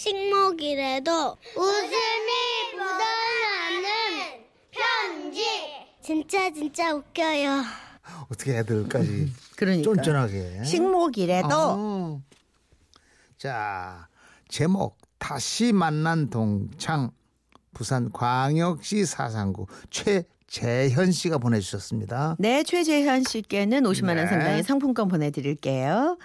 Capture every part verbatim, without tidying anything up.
식목일에도 웃음이 묻어나는 편지. 진짜 진짜 웃겨요. 어떻게 애들까지 그러니까. 쫀쫀하게. 식목일에도. 어. 자, 제목 다시 만난 동창. 부산광역시 사상구 최재현 씨가 보내주셨습니다. 네, 최재현 씨께는 오십만 원 네. 상당의 상품권 보내드릴게요.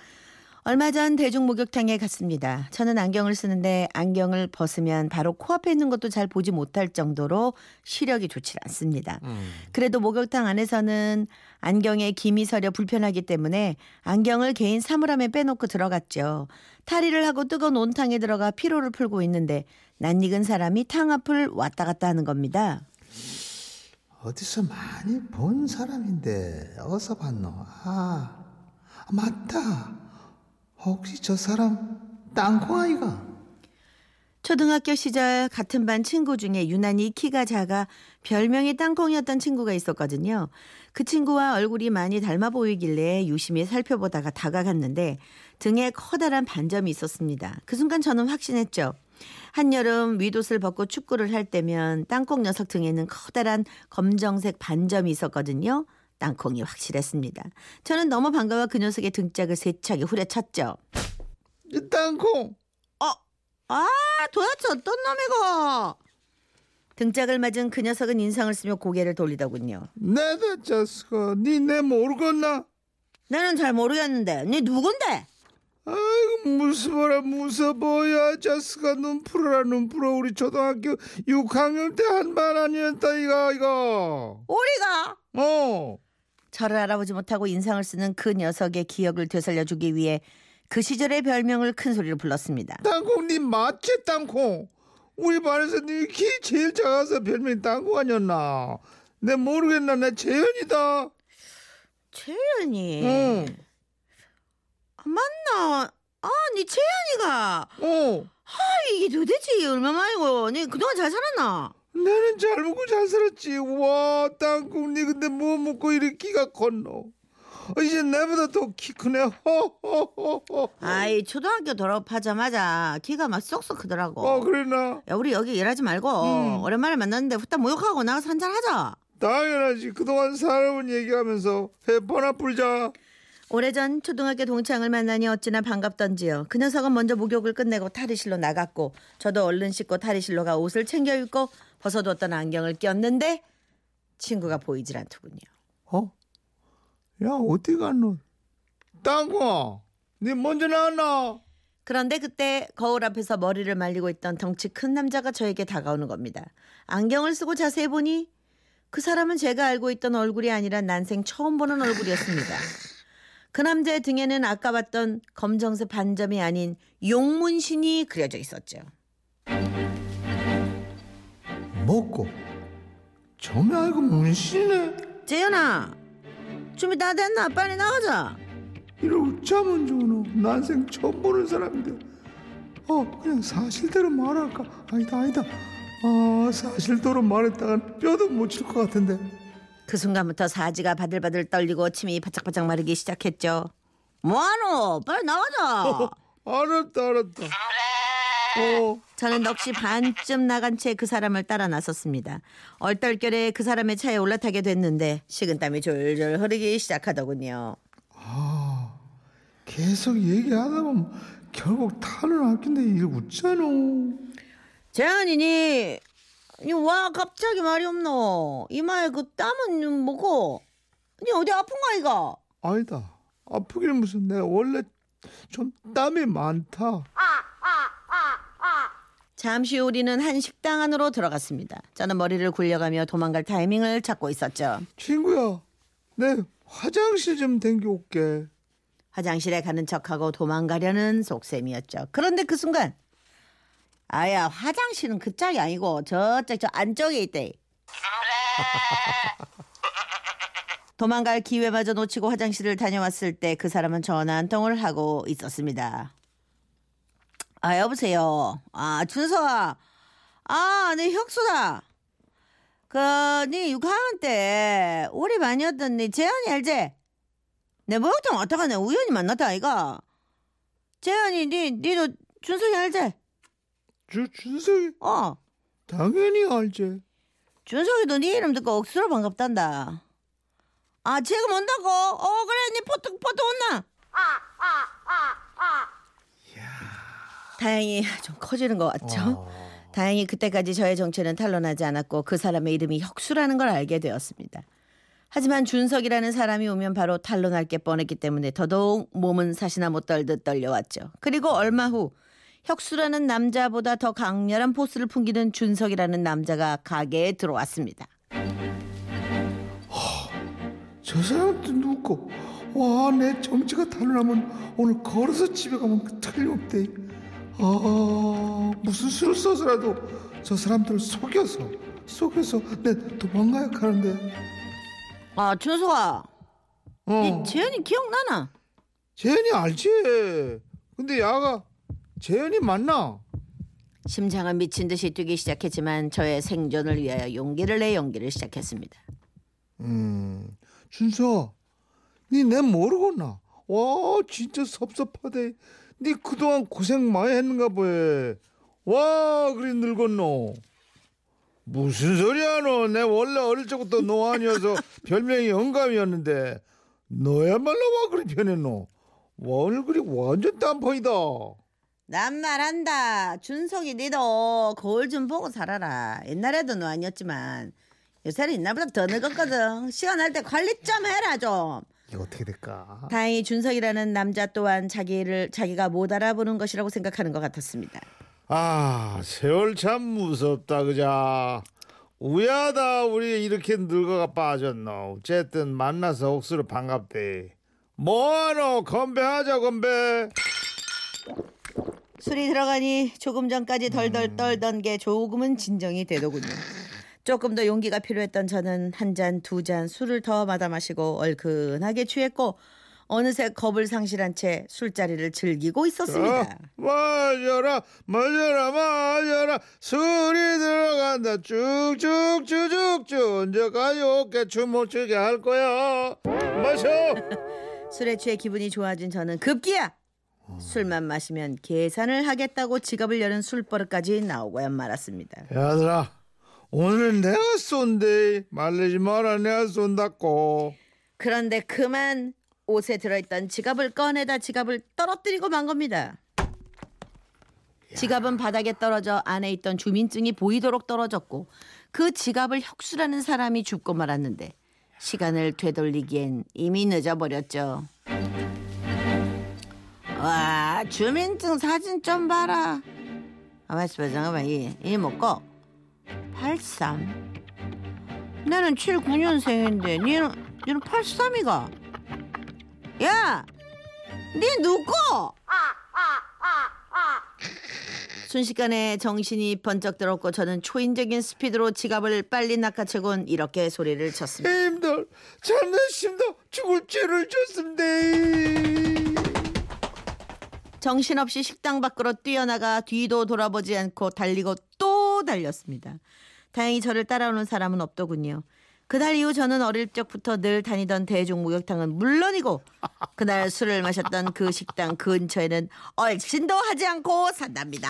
얼마 전 대중목욕탕에 갔습니다. 저는 안경을 쓰는데 안경을 벗으면 바로 코앞에 있는 것도 잘 보지 못할 정도로 시력이 좋지 않습니다. 음. 그래도 목욕탕 안에서는 안경에 김이 서려 불편하기 때문에 안경을 개인 사물함에 빼놓고 들어갔죠. 탈의를 하고 뜨거운 온탕에 들어가 피로를 풀고 있는데 낯익은 사람이 탕 앞을 왔다 갔다 하는 겁니다. 어디서 많이 본 사람인데 어디서 봤노? 아, 맞다. 혹시 저 사람 땅콩아이가? 초등학교 시절 같은 반 친구 중에 유난히 키가 작아 별명이 땅콩이었던 친구가 있었거든요. 그 친구와 얼굴이 많이 닮아 보이길래 유심히 살펴보다가 다가갔는데 등에 커다란 반점이 있었습니다. 그 순간 저는 확신했죠. 한여름 윗옷을 벗고 축구를 할 때면 땅콩 녀석 등에는 커다란 검정색 반점이 있었거든요. 땅콩이 확실했습니다. 저는 너무 반가워 그 녀석의 등짝을 세차게 후려쳤죠. 땅콩! 어, 아, 도대체 어떤 놈이고? 등짝을 맞은 그 녀석은 인상을 쓰며 고개를 돌리더군요. 내가 자식아, 니 내 모르겠나? 나는 잘 모르겠는데, 니 누군데? 아이고 무서워라 무서워야 자식아 눈 풀어라 눈 풀어. 우리 초등학교 육 학년 때 한 반 아니었다 이거 이거. 우리가? 어. 저를 알아보지 못하고 인상을 쓰는 그 녀석의 기억을 되살려주기 위해 그 시절의 별명을 큰 소리로 불렀습니다. 땅콩 니 맞지 땅콩. 우리 반에서 니 키 제일 작아서 별명이 땅콩 아니었나. 내 모르겠나 내 재현이다. 재현이? 응. 맞나? 아, 니 채연이가. 어. 아, 이게 도대체 얼마만이고. 니 그동안 잘 살았나? 나는 잘 먹고 잘 살았지. 와, 땅콩 니 근데 뭐 먹고 이렇게 키가 컸노? 이제 나보다 더 키 크네. 허허허허. 아이, 초등학교 졸업하자마자 키가 막 쏙쏙 크더라고. 어, 그랬나? 야, 우리 여기 일하지 말고 음. 오랜만에 만났는데 후딱 목욕하고 나가서 한잔하자. 당연하지. 그동안 살아온 얘기하면서 해파나 풀자. 오래전 초등학교 동창을 만나니 어찌나 반갑던지요. 그 녀석은 먼저 목욕을 끝내고 탈의실로 나갔고 저도 얼른 씻고 탈의실로 가 옷을 챙겨 입고 벗어두었던 안경을 꼈는데 친구가 보이질 않더군요. 어? 야 어디 갔노? 땅콩아 니 먼저 나왔나? 그런데 그때 거울 앞에서 머리를 말리고 있던 덩치 큰 남자가 저에게 다가오는 겁니다. 안경을 쓰고 자세히 보니 그 사람은 제가 알고 있던 얼굴이 아니라 난생 처음 보는 얼굴이었습니다. 그 남자의 등에는 아까 봤던 검정색 반점이 아닌 용문신이 그려져 있었죠. 먹고 점이 아니고 문신이네. 재현아 준비 다 됐나? 빨리 나가자. 이러고 자면 좋노. 난생 처음 보는 사람인데 어 그냥 사실대로 말할까? 아니다 아니다. 아 사실대로 말했다간 뼈도 못 칠 것 같은데. 그 순간부터 사지가 바들바들 떨리고 침이 바짝바짝 마르기 시작했죠. 뭐하노? 빨리 나가자. 어, 알았다 알았다. 어. 저는 넋이 반쯤 나간 채 그 사람을 따라 나섰습니다. 얼떨결에 그 사람의 차에 올라타게 됐는데 식은땀이 졸졸 흐르기 시작하더군요. 아, 계속 얘기하다 보면 결국 탈을 아낀데 일 웃잖아. 재현이니? 와 갑자기 말이 없노. 이마에 그 땀은 뭐고? 니 어디 아픈가 이가? 아니다. 아프긴 무슨 내가 원래 좀 땀이 많다. 아, 아, 아, 아. 잠시 우리는 한 식당 안으로 들어갔습니다. 저는 머리를 굴려가며 도망갈 타이밍을 찾고 있었죠. 친구야 내 화장실 좀 댕겨올게. 화장실에 가는 척하고 도망가려는 속셈이었죠. 그런데 그 순간 아야 화장실은 그 짝이 아니고 저쪽 저 안쪽에 있대. 도망갈 기회마저 놓치고 화장실을 다녀왔을 때 그 사람은 전화 한 통을 하고 있었습니다. 아 여보세요. 아 준서아. 아 네 혁수다. 그 네 육 학년 때 우리 반이었던 네 재현이 알지? 내 목욕탕 왔다가 내 우연히 만났다 아이가. 재현이 네, 니도 준석이 알지? 주, 준석이? 어. 당연히 알지. 준석이도 네 이름 듣고 억수로 반갑단다. 아, 지금 온다고? 어, 그래, 니 포트, 포트 온나? 아, 아, 아, 아. 이야. 다행히 좀 커지는 것 같죠? 어. 다행히 그때까지 저의 정체는 탄로나지 않았고 그 사람의 이름이 혁수라는 걸 알게 되었습니다. 하지만 준석이라는 사람이 오면 바로 탄로날 게 뻔했기 때문에 더더욱 몸은 사시나 못 떨듯 떨려왔죠. 그리고 얼마 후 혁수라는 남자보다 더 강렬한 포스를 풍기는 준석이라는 남자가 가게에 들어왔습니다. 저 사람도 누구? 와, 내 정체가 탄로나면 오늘 걸어서 집에 가면 틀림없대. 아, 무슨 수를 써서라도 저 사람들을 속여서 속여서 내 도망가야 하는데. 아, 준석아, 어. 재현이 기억나나? 재현이 알지. 근데 야가 재현이 맞나? 심장은 미친 듯이 뛰기 시작했지만 저의 생존을 위하여 용기를 내 연기를 시작했습니다. 음, 준석, 니 내 모르겠나? 와, 진짜 섭섭하대. 니 그동안 고생 많이 했는가 보에. 와, 그리 늙었노. 무슨 소리야 너. 내 원래 어릴 적부터 너 아니어서 별명이 영감이었는데 너야말로 와 그리 변했노. 얼굴이 완전 딴판이다. 난 말한다. 준석이 니도 거울 좀 보고 살아라. 옛날에도 너 아니었지만 요새는 옛날보다 더 늙었거든. 시간 날 때 관리 좀 해라 좀. 이거 어떻게 될까? 다행히 준석이라는 남자 또한 자기를 자기가 못 알아보는 것이라고 생각하는 것 같았습니다. 아, 세월 참 무섭다 그자. 우야다 우리 이렇게 늙어가 빠졌노. 어쨌든 만나서 억수로 반갑대. 뭐하노, 건배하자 건배. 술이 들어가니 조금 전까지 덜덜 떨던 게 조금은 진정이 되더군요. 조금 더 용기가 필요했던 저는 한 잔, 두 잔 술을 더 받아 마시고 얼큰하게 취했고 어느새 겁을 상실한 채 술자리를 즐기고 있었습니다. 어, 마셔라 마셔라 마셔라 술이 들어간다 쭉쭉쭉쭉쭉 언제까지 어깨 춤 못 추게 할 거야. 마셔. 술에 취해 기분이 좋아진 저는 급기야 술만 마시면 계산을 하겠다고 지갑을 여는 술버릇까지 나오고야 말았습니다. 얘들아, 오늘은 내가 쏜대. 말리지 마라, 내가 쏜다고. 그런데 그만 옷에 들어있던 지갑을 꺼내다 지갑을 떨어뜨리고 만 겁니다. 야. 지갑은 바닥에 떨어져 안에 있던 주민증이 보이도록 떨어졌고 그 지갑을 혁수라는 사람이 줍고 말았는데 시간을 되돌리기엔 이미 늦어버렸죠. 와, 주민증 사진 좀 봐라. 가만 있어봐, 잠깐만. 이, 이 먹고 팔십삼. 나는 칠십구 년생인데 니는, 니는 팔십삼이가. 야! 니 누구? 아, 아, 아, 아. 순식간에 정신이 번쩍 들었고 저는 초인적인 스피드로 지갑을 빨리 낚아채곤 이렇게 소리를 쳤습니다. 힘들, 자네심도 죽을 죄를 줬습니다. 정신없이 식당 밖으로 뛰어나가 뒤도 돌아보지 않고 달리고 또 달렸습니다. 다행히 저를 따라오는 사람은 없더군요. 그날 이후 저는 어릴 적부터 늘 다니던 대중목욕탕은 물론이고 그날 술을 마셨던 그 식당 근처에는 얼씬도 하지 않고 산답니다.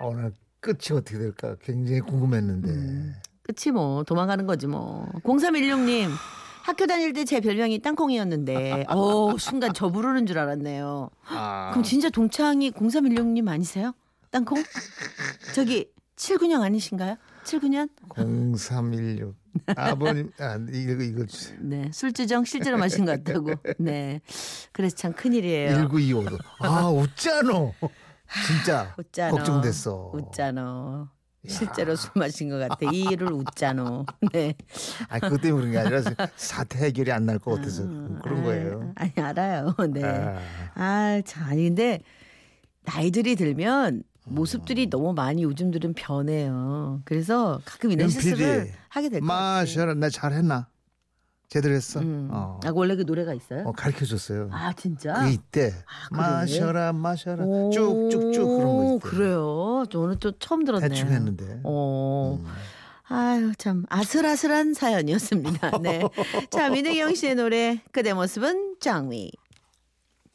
오늘 끝이 어떻게 될까 굉장히 궁금했는데. 음, 끝이 뭐 도망가는 거지 뭐. 공삼일육 님, 학교 다닐 때 제 별명이 땅콩이었는데 오, 순간 저 부르는 줄 알았네요. 아. 그럼 진짜 동창이 공삼일육 님 아니세요? 땅콩? 저기 칠십구 년 아니신가요? 칠십구 년? 공삼일육. 아버님, 아, 이거 이거 주세요. 네, 술주정 실제로 마신 것 같다고. 네, 그래서 참 큰일이에요. 일구이오도. 아, 웃자노. 진짜 웃자노. 걱정됐어. 웃자노. 실제로 야. 술 마신 것 같아. 이 일을 웃자노. 네. 아, 그것 때문에 그런 게 아니라 사태 해결이 안 날 것 같아서 아, 그런 거예요. 아니, 알아요. 네. 아, 아 참. 아니, 근데 나이들이 들면 모습들이 너무 많이 요즘들은 변해요. 그래서 가끔 이런 실수를 하게 될 것 같아요. 마셔라, 나 잘했나? 제대로 했어? 음. 어. 아, 원래 그 노래가 있어요? 어, 가르쳐줬어요. 아, 진짜? 그 이때. 아, 마셔라 마셔라 쭉쭉쭉 그런 거 있어요. 그래요? 저는 또 처음 들었네요. 대충 했는데. 어. 음. 아유, 참 아슬아슬한 사연이었습니다. 네. 자, 민혜경 씨의 노래 그대 모습은 장미.